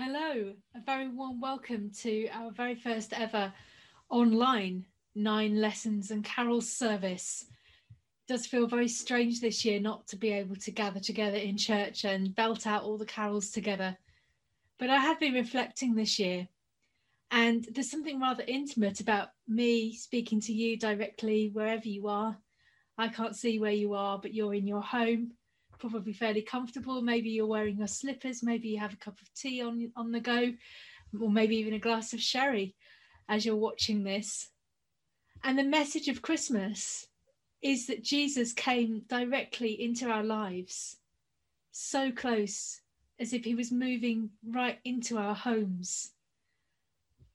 Hello, a very warm welcome to our very first ever online 9 lessons and carols service. It does feel very strange this year not to be able to gather together in church and belt out all the carols together. But I have been reflecting this year, and there's something rather intimate about me speaking to you directly wherever you are. I can't see where you are, but you're in your home, probably fairly comfortable. Maybe you're wearing your slippers, maybe you have a cup of tea on the go, or maybe even a glass of sherry as you're watching this. And the message of Christmas is that Jesus came directly into our lives, so close, as if he was moving right into our homes.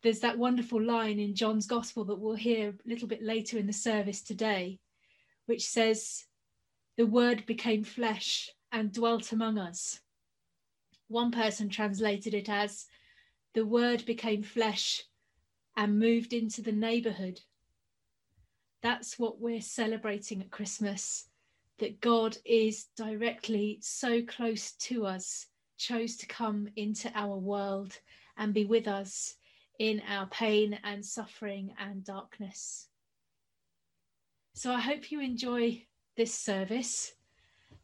There's that wonderful line in John's Gospel that we'll hear a little bit later in the service today, which says, "The word became flesh and dwelt among us." One person translated it as, "The word became flesh and moved into the neighbourhood." That's what we're celebrating at Christmas, that God is directly so close to us, chose to come into our world and be with us in our pain and suffering and darkness. So I hope you enjoy this service.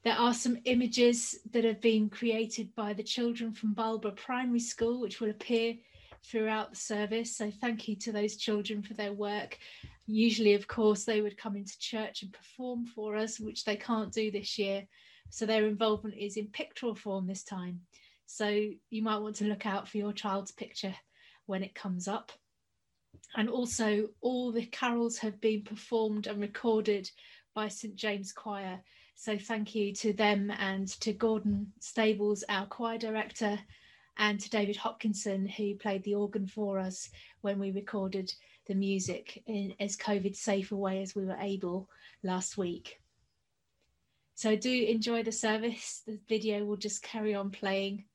There are some images that have been created by the children from Barlborough Primary School, which will appear throughout the service. So thank you to those children for their work. Usually, of course, they would come into church and perform for us, which they can't do this year. So their involvement is in pictorial form this time. So you might want to look out for your child's picture when it comes up. And also, all the carols have been performed and recorded by St. James Choir. So thank you to them and to Gordon Stables, our choir director, and to David Hopkinson, who played the organ for us when we recorded the music in as COVID safe a way as we were able last week. So do enjoy the service. The video will just carry on playing.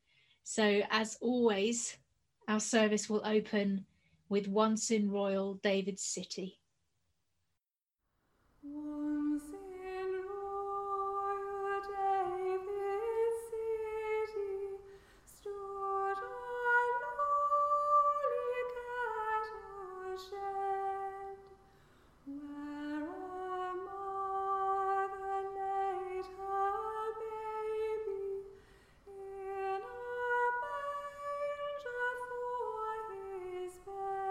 So as always, our service will open with "Once in Royal David's City." Once in royal David's city stood a lowly cattle shed, where a mother laid her baby in a manger for his bed.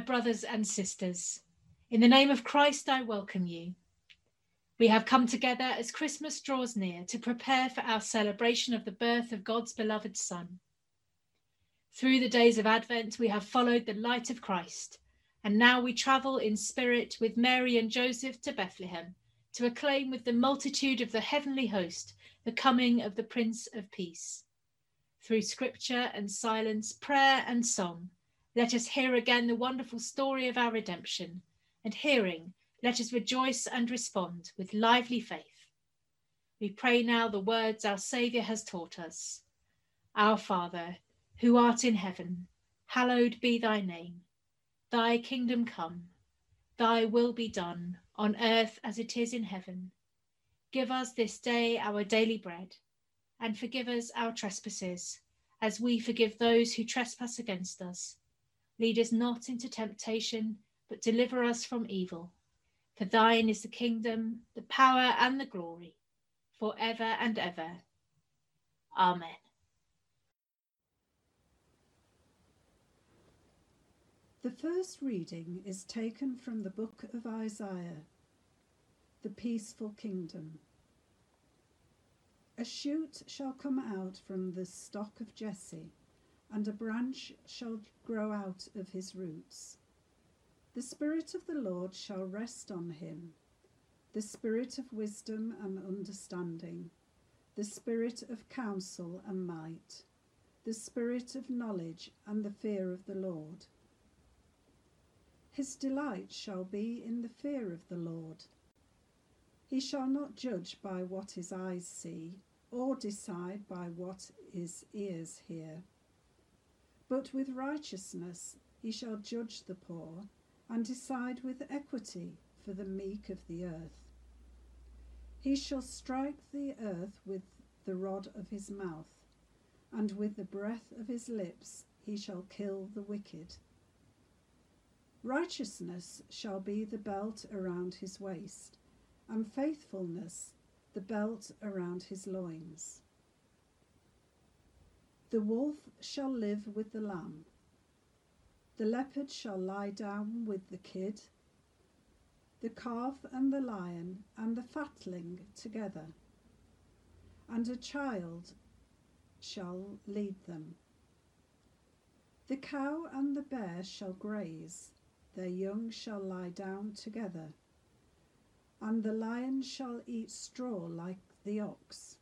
brothers and sisters, in the name of Christ, I welcome you. We have come together as Christmas draws near to prepare for our celebration of the birth of God's beloved Son. Through the days of Advent, we have followed the light of Christ, and now we travel in spirit with Mary and Joseph to Bethlehem to acclaim with the multitude of the heavenly host the coming of the Prince of Peace. Through scripture and silence, prayer and song, let us hear again the wonderful story of our redemption, and hearing, let us rejoice and respond with lively faith. We pray now the words our Saviour has taught us. Our Father, who art in heaven, hallowed be thy name. Thy kingdom come, thy will be done, on earth as it is in heaven. Give us this day our daily bread, and forgive us our trespasses, as we forgive those who trespass against us. Lead us not into temptation, but deliver us from evil. For thine is the kingdom, the power and the glory, forever and ever. Amen. The first reading is taken from the book of Isaiah, the peaceful kingdom. A shoot shall come out from the stock of Jesse, and a branch shall grow out of his roots. The Spirit of the Lord shall rest on him, the Spirit of wisdom and understanding, the Spirit of counsel and might, the Spirit of knowledge and the fear of the Lord. His delight shall be in the fear of the Lord. He shall not judge by what his eyes see, or decide by what his ears hear. But with righteousness he shall judge the poor, and decide with equity for the meek of the earth. He shall strike the earth with the rod of his mouth, and with the breath of his lips he shall kill the wicked. Righteousness shall be the belt around his waist, and faithfulness the belt around his loins. The wolf shall live with the lamb. The leopard shall lie down with the kid, the calf and the lion and the fatling together, and a child shall lead them. The cow and the bear shall graze. Their young shall lie down together, and the lion shall eat straw like the ox.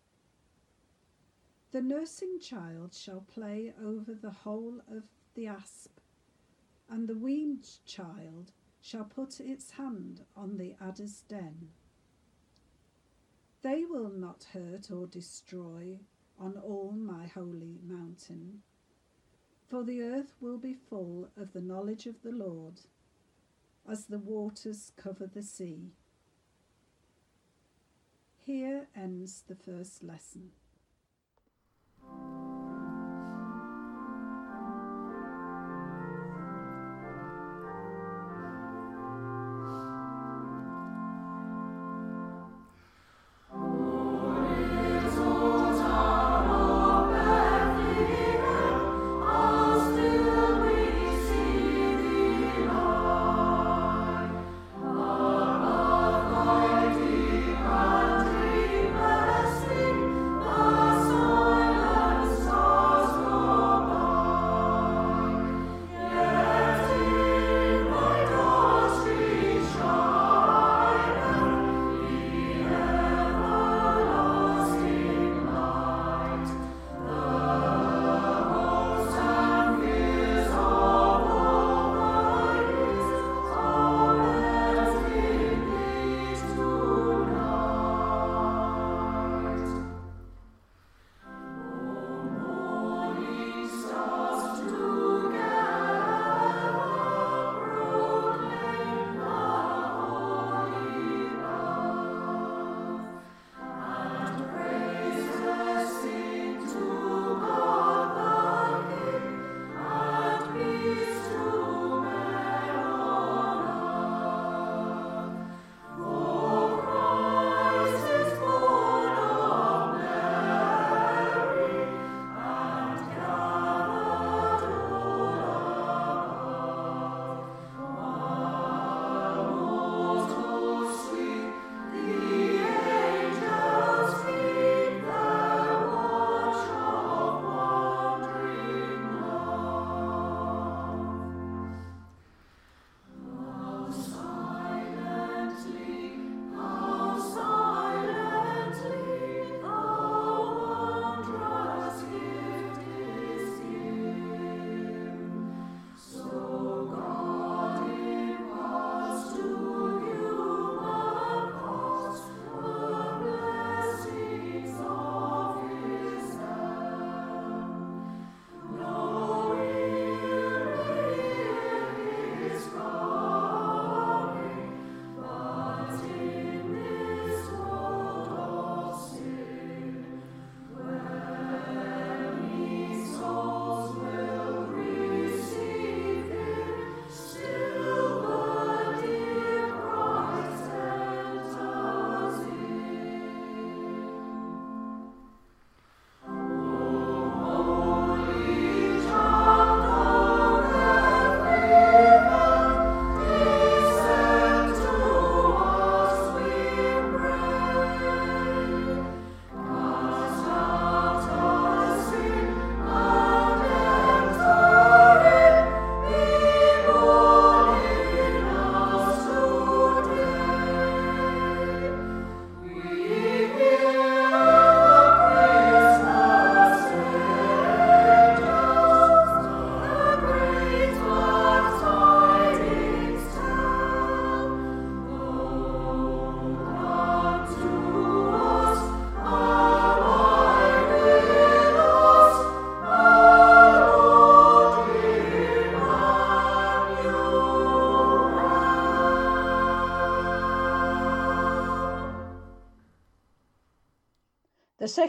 The nursing child shall play over the whole of the asp, and the weaned child shall put its hand on the adder's den. They will not hurt or destroy on all my holy mountain, for the earth will be full of the knowledge of the Lord, as the waters cover the sea. Here ends the first lesson. Oh!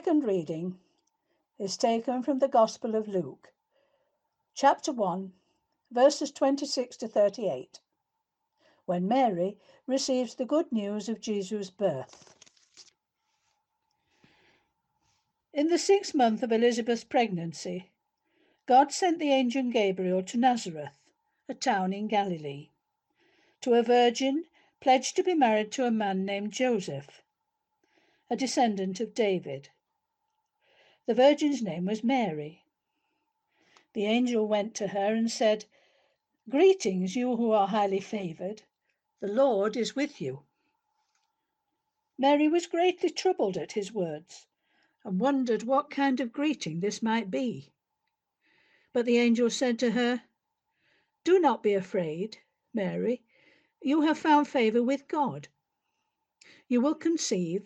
second reading is taken from the Gospel of Luke, chapter 1, verses 26 to 38, when Mary receives the good news of Jesus' birth. In the 6th month of Elizabeth's pregnancy, God sent the angel Gabriel to Nazareth, a town in Galilee, to a virgin pledged to be married to a man named Joseph, a descendant of David. The virgin's name was Mary. The angel went to her and said, "Greetings, you who are highly favoured. The Lord is with you." Mary was greatly troubled at his words and wondered what kind of greeting this might be. But the angel said to her, "Do not be afraid, Mary. You have found favour with God. You will conceive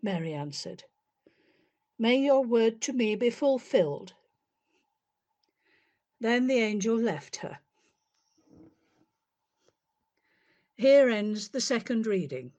Mary answered. "May your word to me be fulfilled." Then the angel left her. Here ends the second reading.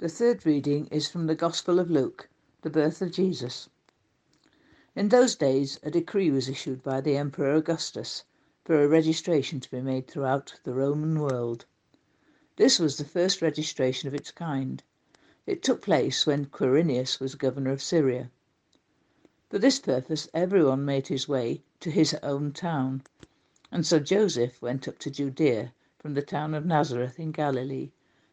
The third reading is from the Gospel of Luke, the birth of Jesus. In those days a decree was issued by the Emperor Augustus for a registration to be made throughout the Roman world. This was the first registration of its kind. It took place when Quirinius was governor of Syria. For this purpose everyone made his way to his own town, and so Joseph went up to Judea from the town of Nazareth in Galilee,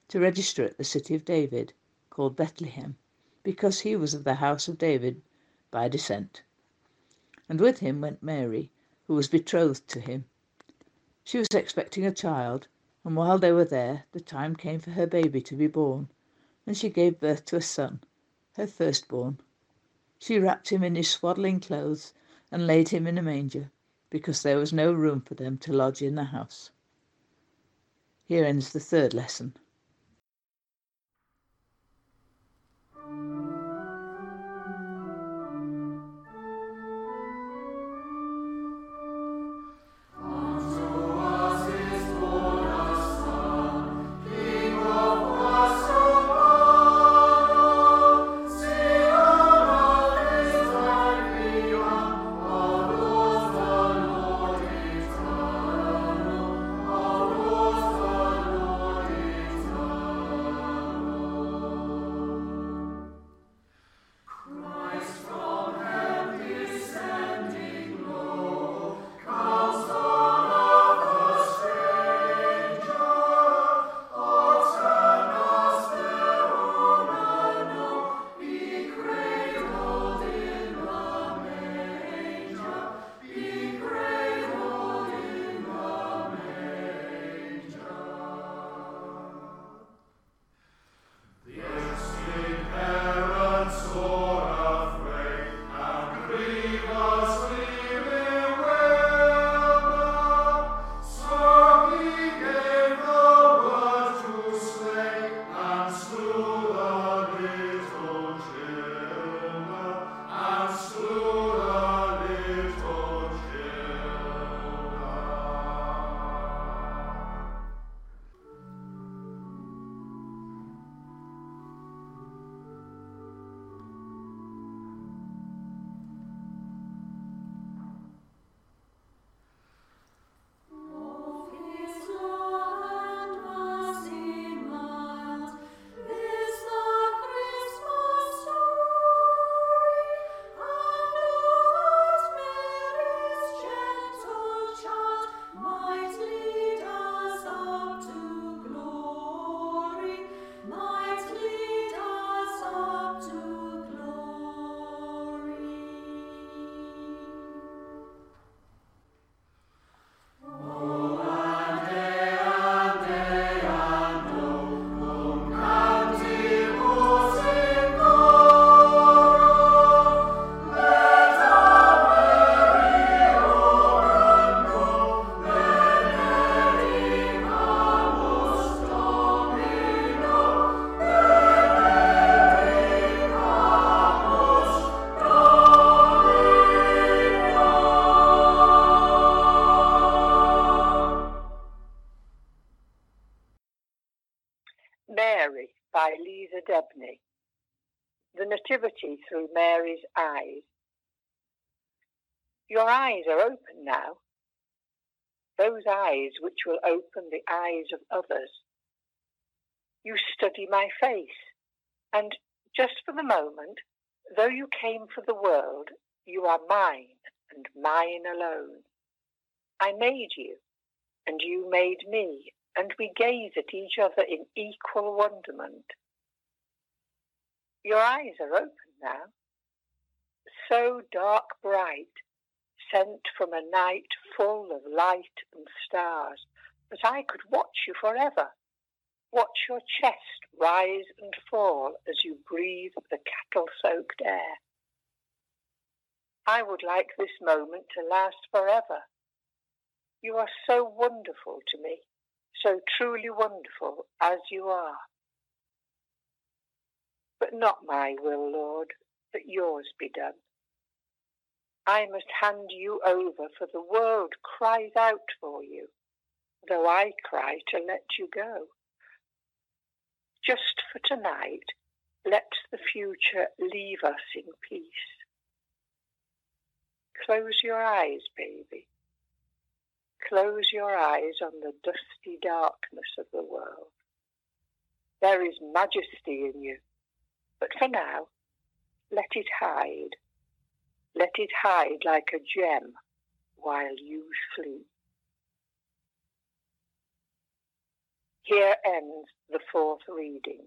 to register at the city of David, called Bethlehem, because he was of the house of David by descent. And with him went Mary, who was betrothed to him. She was expecting a child, and while they were there, the time came for her baby to be born, and she gave birth to a son, her firstborn. She wrapped him in his swaddling clothes and laid him in a manger, because there was no room for them to lodge in the house. Here ends the third lesson. The Nativity through Mary's eyes. Your eyes are open now. Those eyes which will open the eyes of others. You study my face, and just for the moment, though you came for the world, you are mine and mine alone. I made you, and you made me, and we gaze at each other in equal wonderment. Your eyes are open now, so dark bright, sent from a night full of light and stars, that I could watch you forever, watch your chest rise and fall as you breathe the cattle-soaked air. I would like this moment to last forever. You are so wonderful to me, so truly wonderful as you are. But not my will, Lord, but yours be done. I must hand you over, for the world cries out for you, though I cry to let you go. just for tonight, let the future leave us in peace. Close your eyes, baby. Close your eyes on the dusty darkness of the world. There is majesty in you, but for now, let it hide. Let it hide like a gem while you sleep. Here ends the fourth reading.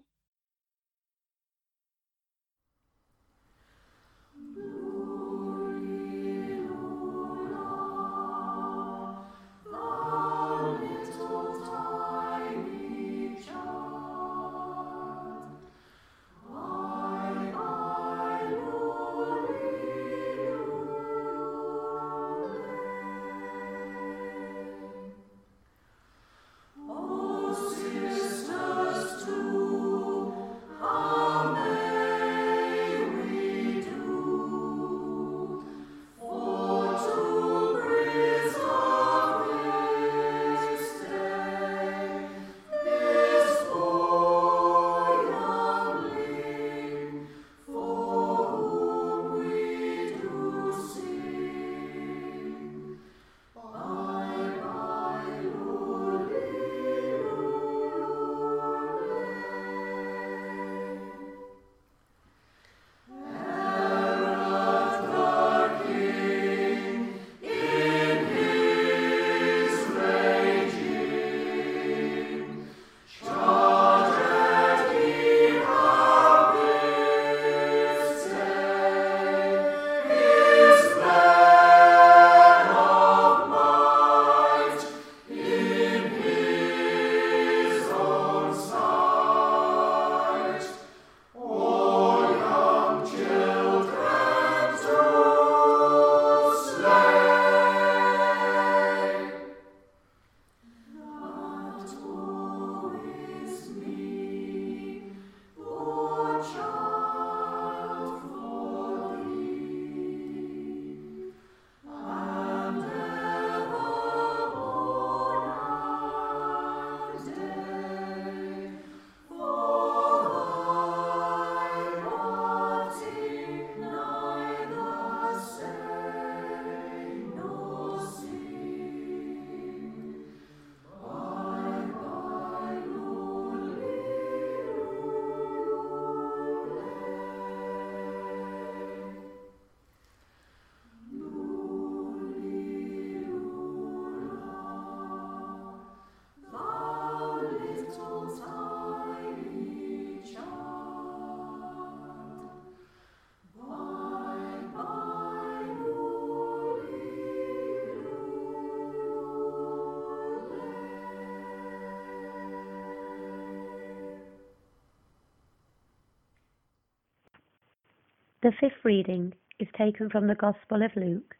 The fifth reading is taken from the Gospel of Luke.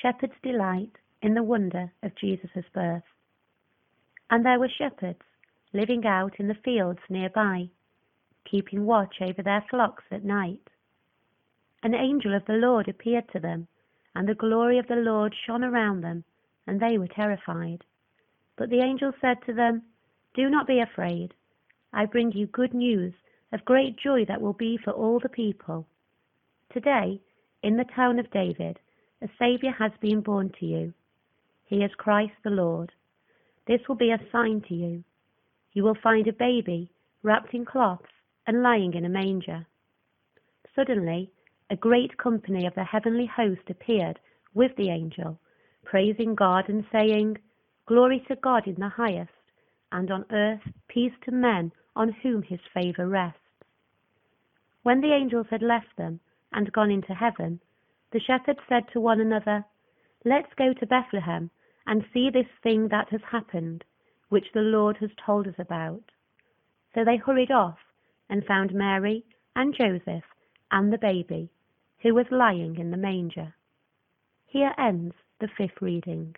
Shepherds delight in the wonder of Jesus' birth. And there were shepherds living out in the fields nearby, keeping watch over their flocks at night. An angel of the Lord appeared to them, and the glory of the Lord shone around them, and they were terrified. But the angel said to them, "Do not be afraid. I bring you good news of great joy that will be for all the people. Today, in the town of David, a Saviour has been born to you. He is Christ the Lord. This will be a sign to you. You will find a baby wrapped in cloths and lying in a manger." Suddenly, a great company of the heavenly host appeared with the angel, praising God and saying, "Glory to God in the highest, and on earth peace to men on whom his favour rests." When the angels had left them and gone into heaven, the shepherds said to one another, "Let's go to Bethlehem and see this thing that has happened, which the Lord has told us about." So they hurried off and found Mary and Joseph and the baby, who was lying in the manger. Here ends the fifth reading.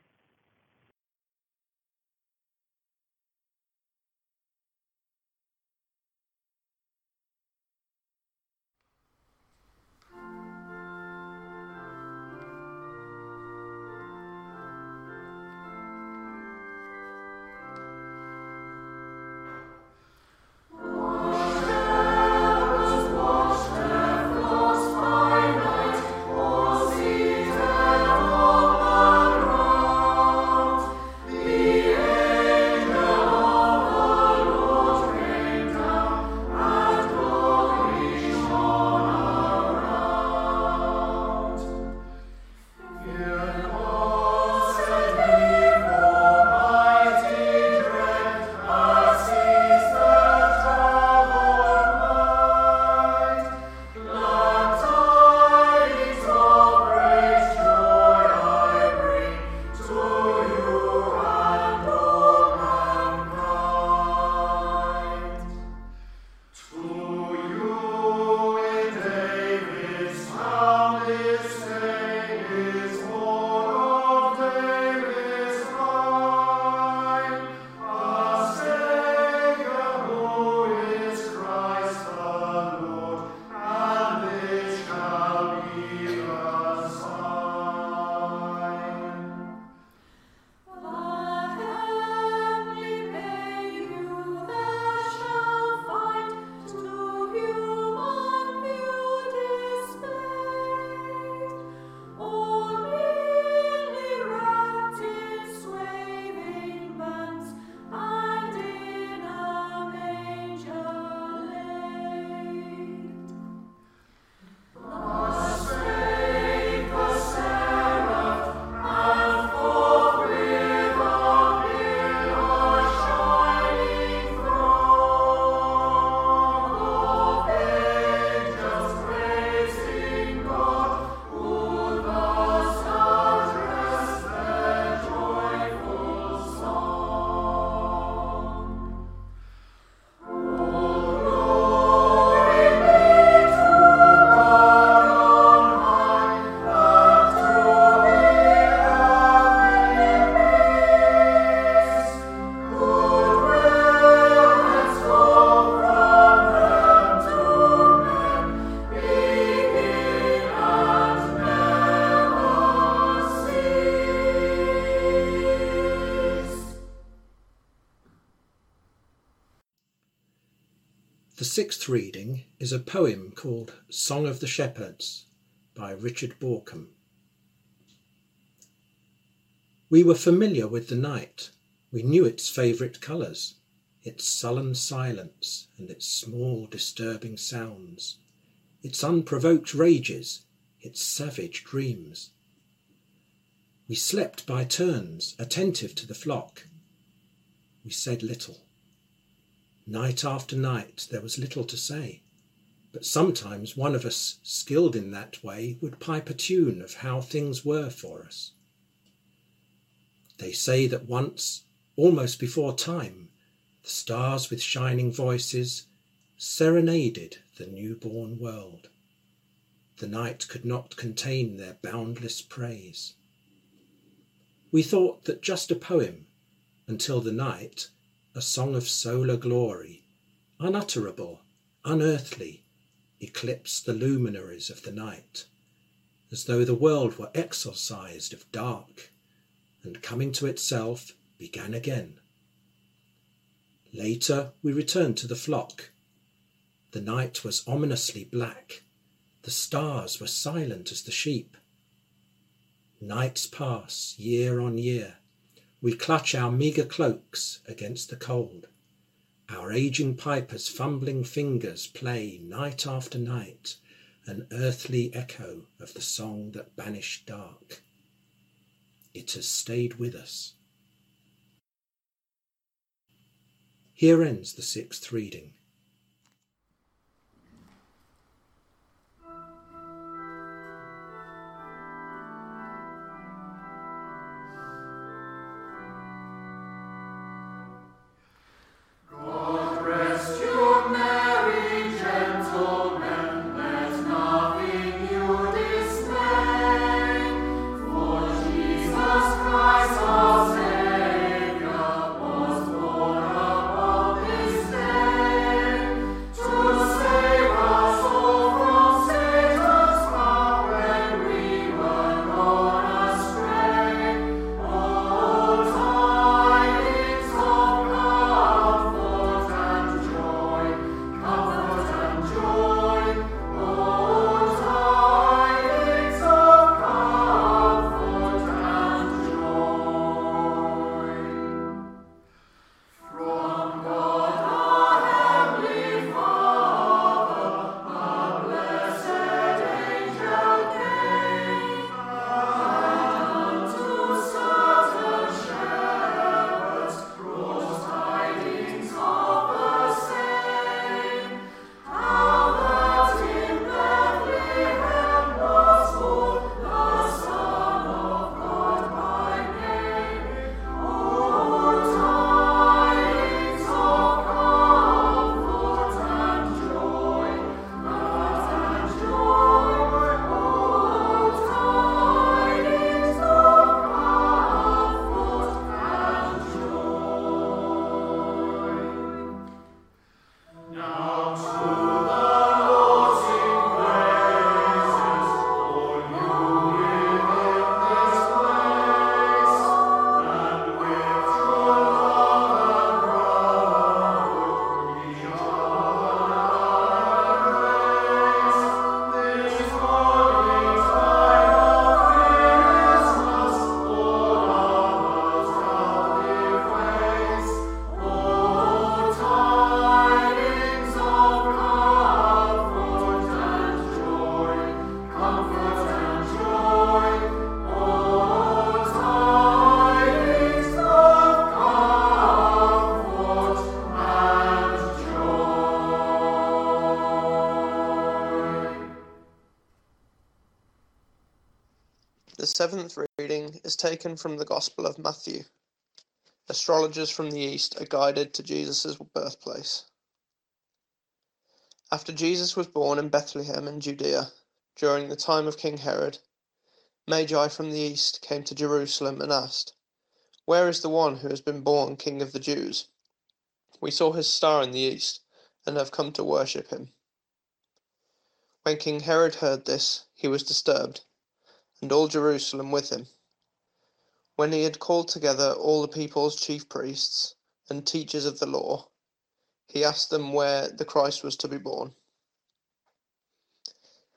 week's reading is a poem called Song of the Shepherds by Richard Borkham. We were familiar with the night. We knew its favourite colours, its sullen silence and its small disturbing sounds, its unprovoked rages, its savage dreams. We slept by turns, attentive to the flock. We said little. Night after night there was little to say, but sometimes one of us, skilled in that way, would pipe a tune of how things were for us. They say that once, almost before time, the stars with shining voices serenaded the newborn world. The night could not contain their boundless praise. We thought that just a poem, until the night, a song of solar glory, unutterable, unearthly, eclipsed the luminaries of the night, as though the world were exorcised of dark, and coming to itself, began again. Later we returned to the flock. The night was ominously black. The stars were silent as the sheep. Nights pass year on year. We clutch our meagre cloaks against the cold. Our aging piper's fumbling fingers play night after night an earthly echo of the song that banished dark. It has stayed with us. Here ends the sixth reading. The seventh reading is taken from the Gospel of Matthew. Astrologers from the East are guided to Jesus' birthplace. After Jesus was born in Bethlehem in Judea, during the time of King Herod, Magi from the East came to Jerusalem and asked, "Where is the one who has been born King of the Jews? We saw his star in the East and have come to worship him." When King Herod heard this, he was disturbed, and all Jerusalem with him. When he had called together all the people's chief priests and teachers of the law, he asked them where the Christ was to be born.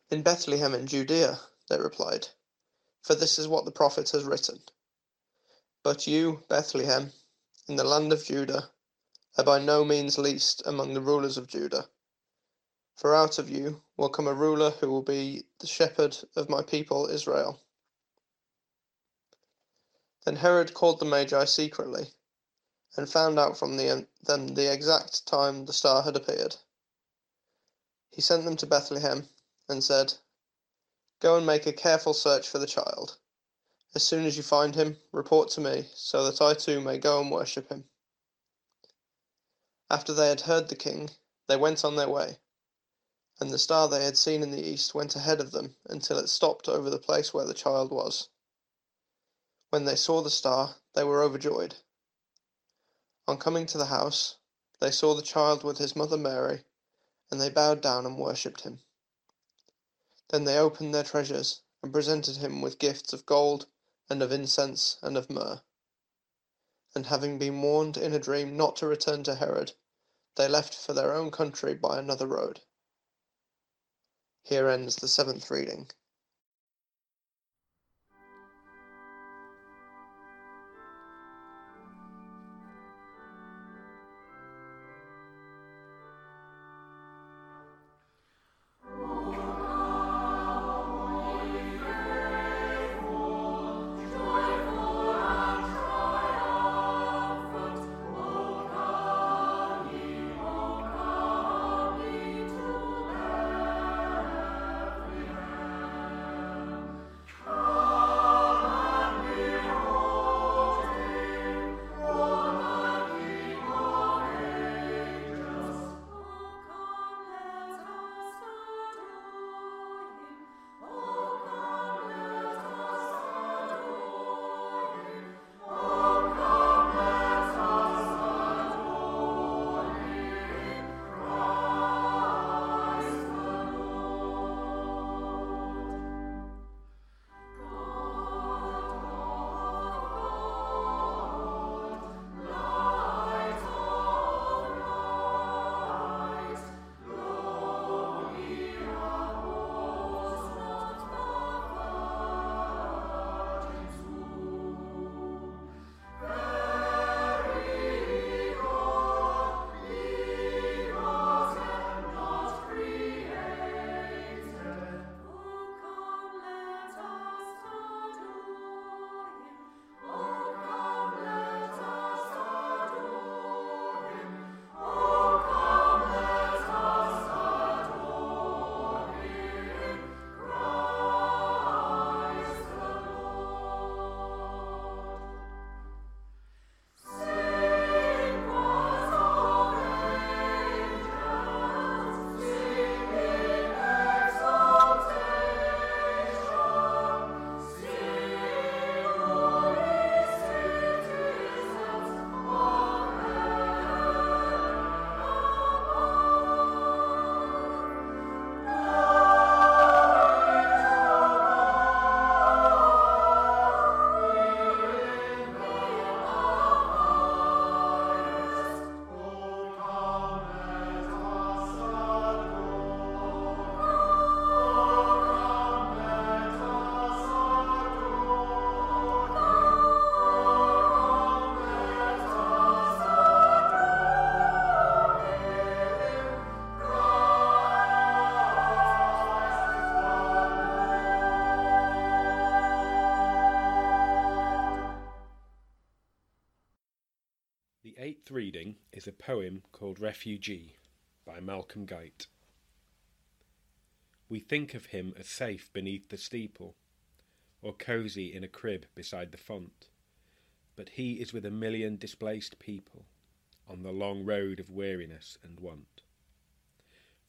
"In Bethlehem in Judea," they replied, "for this is what the prophet has written. But you, Bethlehem, in the land of Judah, are by no means least among the rulers of Judah. For out of you will come a ruler who will be the shepherd of my people Israel." Then Herod called the Magi secretly, and found out from them the exact time the star had appeared. He sent them to Bethlehem and said, "Go and make a careful search for the child. As soon as you find him, report to me, so that I too may go and worship him." After they had heard the king, they went on their way, and the star they had seen in the east went ahead of them until it stopped over the place where the child was. When they saw the star, they were overjoyed. On coming to the house, they saw the child with his mother Mary, and they bowed down and worshipped him. Then they opened their treasures and presented him with gifts of gold and of incense and of myrrh. And having been warned in a dream not to return to Herod, they left for their own country by another road. Here ends the seventh reading. The eighth reading is a poem called Refugee by Malcolm Gite. We think of him as safe beneath the steeple, or cosy in a crib beside the font, but he is with a million displaced people on the long road of weariness and want.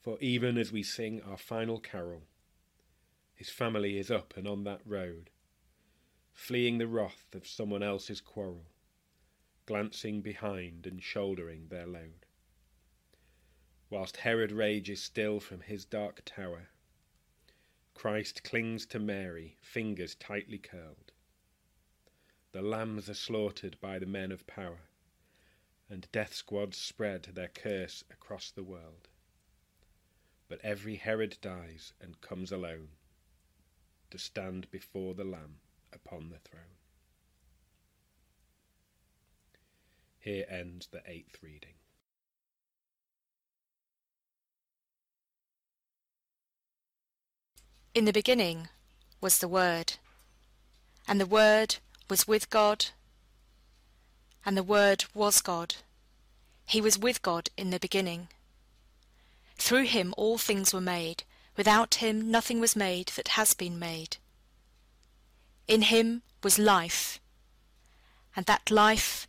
For even as we sing our final carol, his family is up and on that road, fleeing the wrath of someone else's quarrel, glancing behind and shouldering their load. Whilst Herod rages still from his dark tower, Christ clings to Mary, fingers tightly curled. The lambs are slaughtered by the men of power, and death squads spread their curse across the world. But every Herod dies and comes alone to stand before the Lamb upon the throne. Here ends the 8th reading. In the beginning was the Word, and the Word was with God, and the Word was God. He was with God in the beginning. Through him all things were made. Without him nothing was made that has been made. In him was life, and that life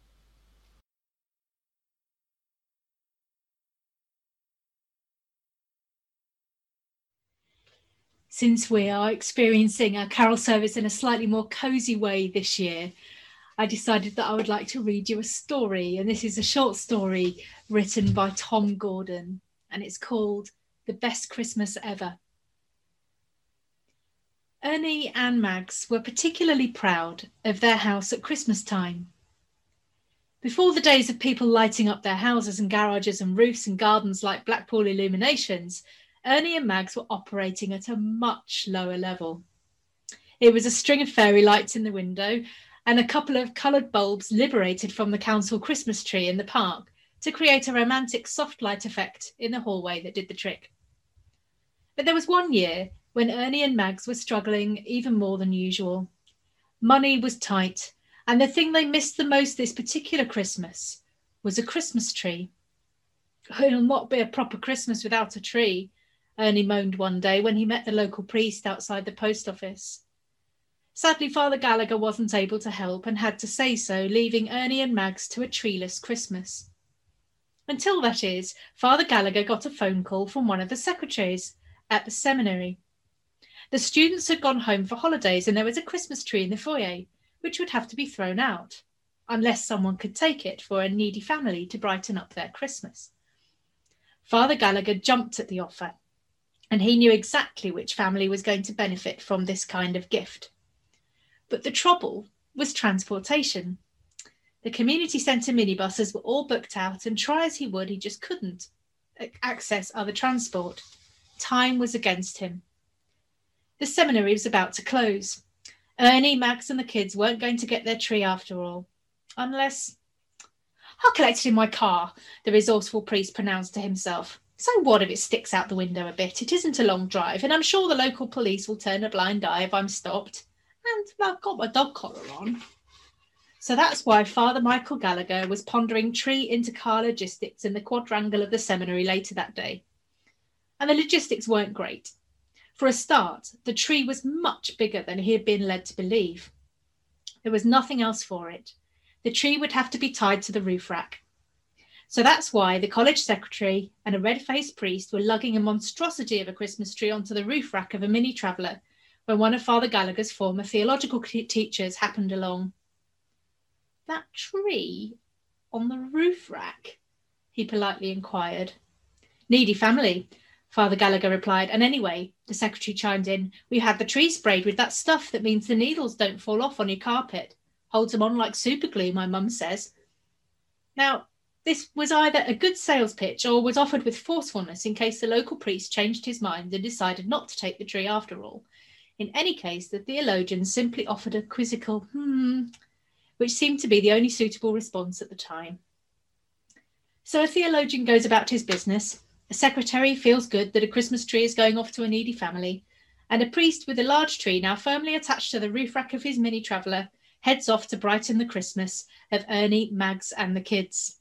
Since we are experiencing our carol service in a slightly more cosy way this year, I decided that I would like to read you a story, and this is a short story written by Tom Gordon, and it's called The Best Christmas Ever. Ernie and Mags were particularly proud of their house at Christmas time. Before the days of people lighting up their houses and garages and roofs and gardens like Blackpool illuminations, Ernie and Mags were operating at a much lower level. It was a string of fairy lights in the window and a couple of coloured bulbs liberated from the council Christmas tree in the park to create a romantic soft light effect in the hallway that did the trick. But there was one year when Ernie and Mags were struggling even more than usual. Money was tight, and the thing they missed the most this particular Christmas was a Christmas tree. "It'll not be a proper Christmas without a tree," Ernie moaned one day when he met the local priest outside the post office. Sadly, Father Gallagher wasn't able to help and had to say so, leaving Ernie and Mags to a treeless Christmas. Until, that is, Father Gallagher got a phone call from one of the secretaries at the seminary. The students had gone home for holidays and there was a Christmas tree in the foyer, which would have to be thrown out, unless someone could take it for a needy family to brighten up their Christmas. Father Gallagher jumped at the offer, and he knew exactly which family was going to benefit from this kind of gift. But the trouble was transportation. The community centre minibuses were all booked out, and try as he would, he just couldn't access other transport. Time was against him. The seminary was about to close. Ernie, Max and the kids weren't going to get their tree after all. Unless, "I'll collect it in my car," the resourceful priest pronounced to himself. "So what if it sticks out the window a bit? It isn't a long drive, and I'm sure the local police will turn a blind eye if I'm stopped. And I've got my dog collar on." So that's why Father Michael Gallagher was pondering tree into car logistics in the quadrangle of the seminary later that day. And the logistics weren't great. For a start, the tree was much bigger than he had been led to believe. There was nothing else for it. The tree would have to be tied to the roof rack. So that's why the college secretary and a red-faced priest were lugging a monstrosity of a Christmas tree onto the roof rack of a mini traveller when one of Father Gallagher's former theological teachers happened along. "That tree on the roof rack?" he politely inquired. "Needy family," Father Gallagher replied. And anyway, the secretary chimed in, we had the tree sprayed with that stuff that means the needles don't fall off on your carpet. Holds them on like super glue, my mum says. Now, this was either a good sales pitch or was offered with forcefulness in case the local priest changed his mind and decided not to take the tree after all. In any case, the theologian simply offered a quizzical which seemed to be the only suitable response at the time. So a theologian goes about his business, a secretary feels good that a Christmas tree is going off to a needy family, and a priest with a large tree now firmly attached to the roof rack of his mini traveller heads off to brighten the Christmas of Ernie, Mags and the kids.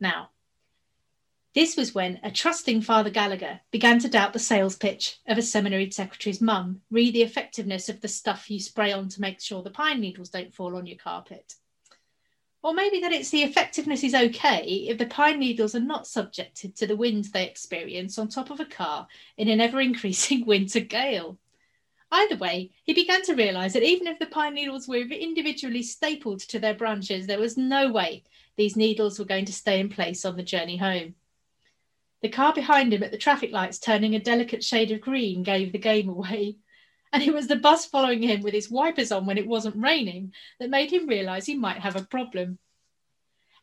Now, this was when a trusting Father Gallagher began to doubt the sales pitch of a seminary secretary's mum, re the effectiveness of the stuff you spray on to make sure the pine needles don't fall on your carpet. Or maybe that it's the effectiveness is okay if the pine needles are not subjected to the wind they experience on top of a car in an ever-increasing winter gale. Either way, he began to realise that even if the pine needles were individually stapled to their branches, there was no way these needles were going to stay in place on the journey home. The car behind him at the traffic lights turning a delicate shade of green gave the game away. And it was the bus following him with its wipers on when it wasn't raining that made him realise he might have a problem.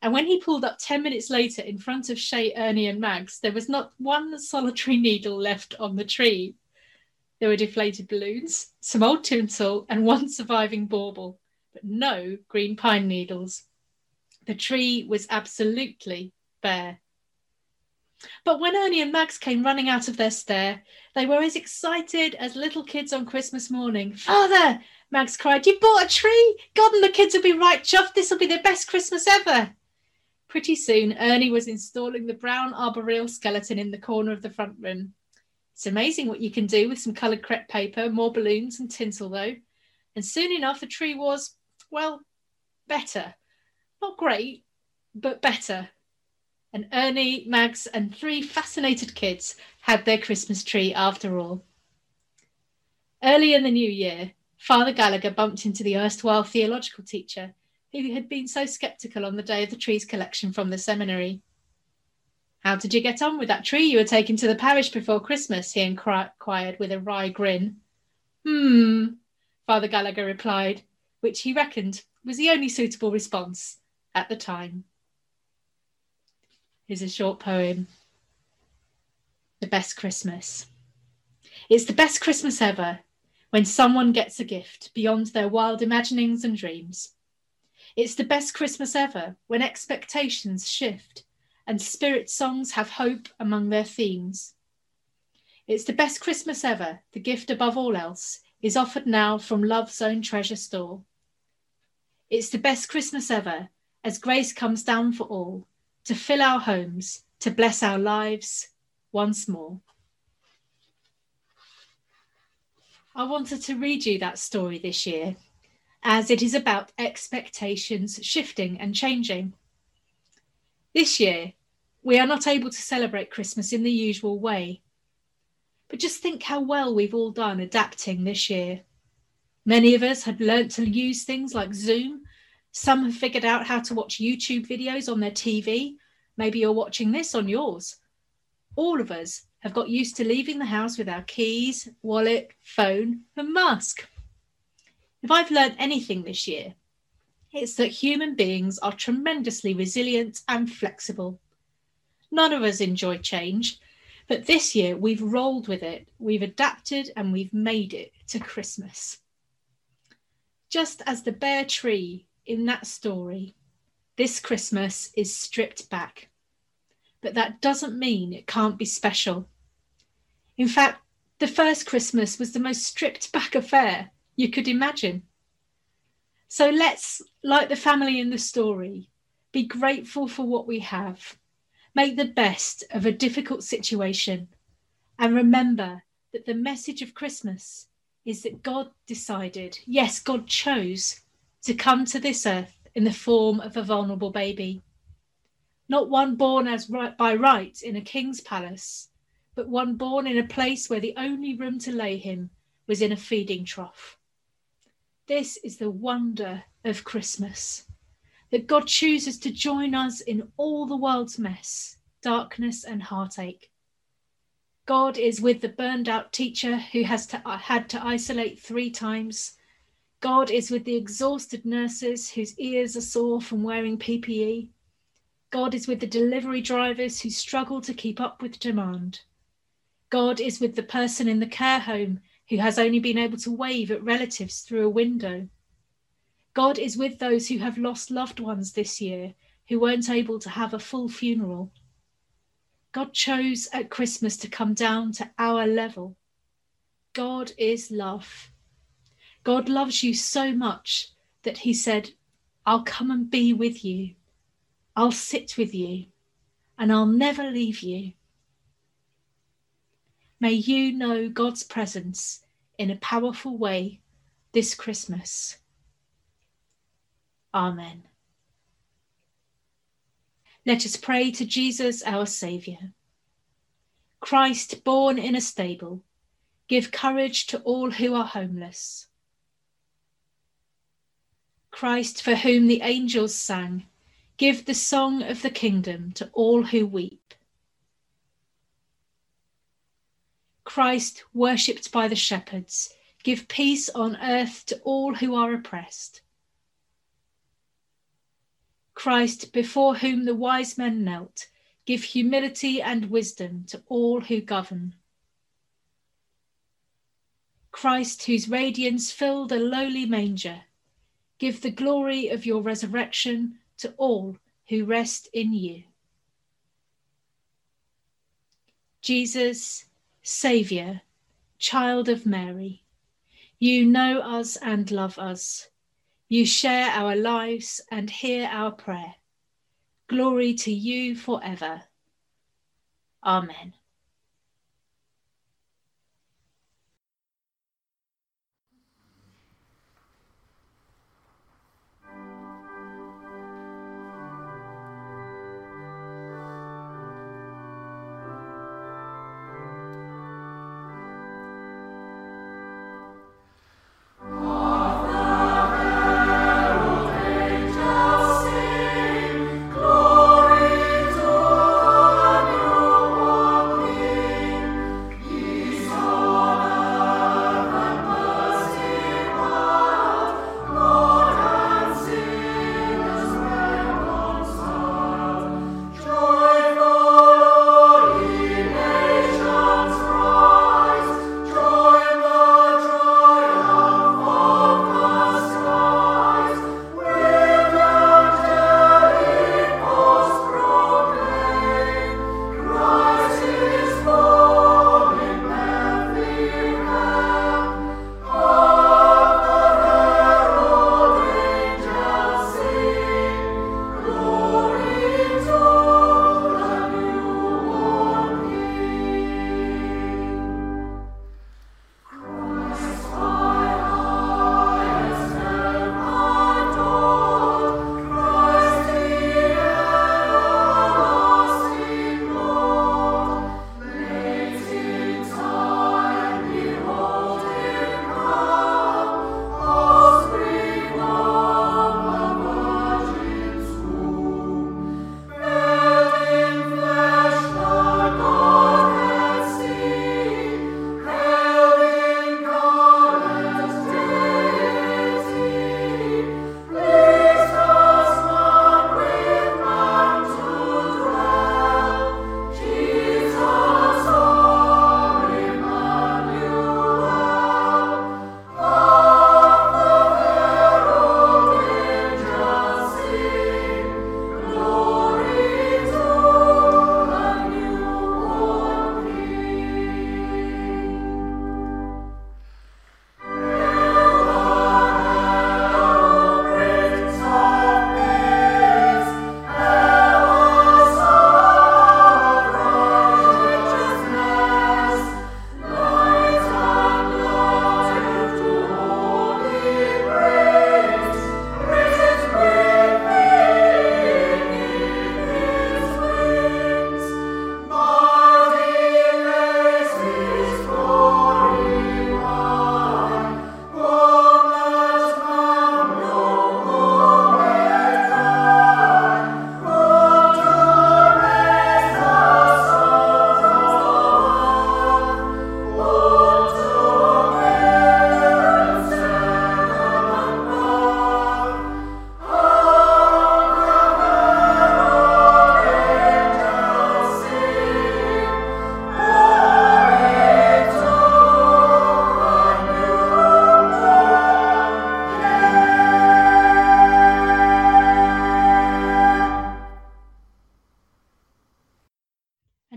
And when he pulled up 10 minutes later in front of Shay, Ernie and Mags, there was not one solitary needle left on the tree. There were deflated balloons, some old tinsel and one surviving bauble, but no green pine needles. The tree was absolutely bare. But when Ernie and Mags came running out of their stair, they were as excited as little kids on Christmas morning. "Father," Mags cried, "you bought a tree? God and the kids will be right chuffed. This will be their best Christmas ever." Pretty soon, Ernie was installing the brown arboreal skeleton in the corner of the front room. It's amazing what you can do with some coloured crepe paper, more balloons and tinsel, though. And soon enough, the tree was, well, better. Not great, but better. And Ernie, Mags and three fascinated kids had their Christmas tree after all. Early in the new year, Father Gallagher bumped into the erstwhile theological teacher who had been so sceptical on the day of the tree's collection from the seminary. "How did you get on with that tree you were taking to the parish before Christmas?" he inquired with a wry grin. Father Gallagher replied, which he reckoned was the only suitable response at the time. Here's a short poem. The best Christmas. It's the best Christmas ever when someone gets a gift beyond their wild imaginings and dreams. It's the best Christmas ever when expectations shift and spirit songs have hope among their themes. It's the best Christmas ever, the gift above all else is offered now from love's own treasure store. It's the best Christmas ever as grace comes down for all, to fill our homes, to bless our lives once more. I wanted to read you that story this year, as it is about expectations shifting and changing. This year, we are not able to celebrate Christmas in the usual way, but just think how well we've all done adapting this year. Many of us had learnt to use things like Zoom. Some have figured out how to watch YouTube videos on their TV. Maybe you're watching this on yours. All of us have got used to leaving the house with our keys, wallet, phone, and mask. If I've learned anything this year, it's that human beings are tremendously resilient and flexible. None of us enjoy change, but this year we've rolled with it, we've adapted, and we've made it to Christmas. Just as the bare tree in that story, this Christmas is stripped back. But that doesn't mean it can't be special. In fact, the first Christmas was the most stripped back affair you could imagine. So let's, like the family in the story, be grateful for what we have, make the best of a difficult situation, and remember that the message of Christmas is that God decided, yes, God chose, to come to this earth in the form of a vulnerable baby. Not one born as by right in a king's palace, but one born in a place where the only room to lay him was in a feeding trough. This is the wonder of Christmas, that God chooses to join us in all the world's mess, darkness and heartache. God is with the burned out teacher who had to isolate 3 times. God is with the exhausted nurses whose ears are sore from wearing PPE. God is with the delivery drivers who struggle to keep up with demand. God is with the person in the care home who has only been able to wave at relatives through a window. God is with those who have lost loved ones this year, who weren't able to have a full funeral. God chose at Christmas to come down to our level. God is love. God loves you so much that he said, I'll come and be with you. I'll sit with you and I'll never leave you. May you know God's presence in a powerful way this Christmas. Amen. Let us pray to Jesus, our Saviour. Christ, born in a stable, give courage to all who are homeless. Christ, for whom the angels sang, give the song of the kingdom to all who weep. Christ, worshipped by the shepherds, give peace on earth to all who are oppressed. Christ, before whom the wise men knelt, give humility and wisdom to all who govern. Christ, whose radiance filled a lowly manger, give the glory of your resurrection to all who rest in you. Jesus, Saviour, Child of Mary, you know us and love us. You share our lives and hear our prayer. Glory to you forever. Amen.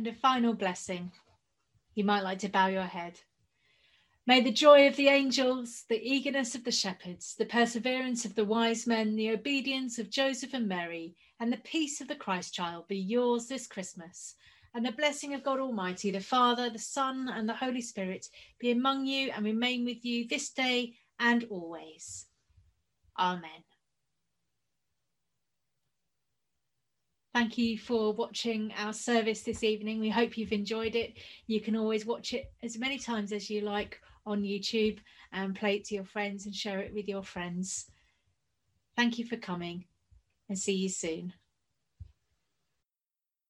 and a final blessing. You might like to bow your head. May the joy of the angels, the eagerness of the shepherds, the perseverance of the wise men, the obedience of Joseph and Mary, and the peace of the Christ child be yours this Christmas. And the blessing of God Almighty, the Father, the Son, and the Holy Spirit be among you and remain with you this day and always. Amen. Thank you for watching our service this evening. We hope you've enjoyed it. You can always watch it as many times as you like on YouTube and play it to your friends and share it with your friends. Thank you for coming and see you soon.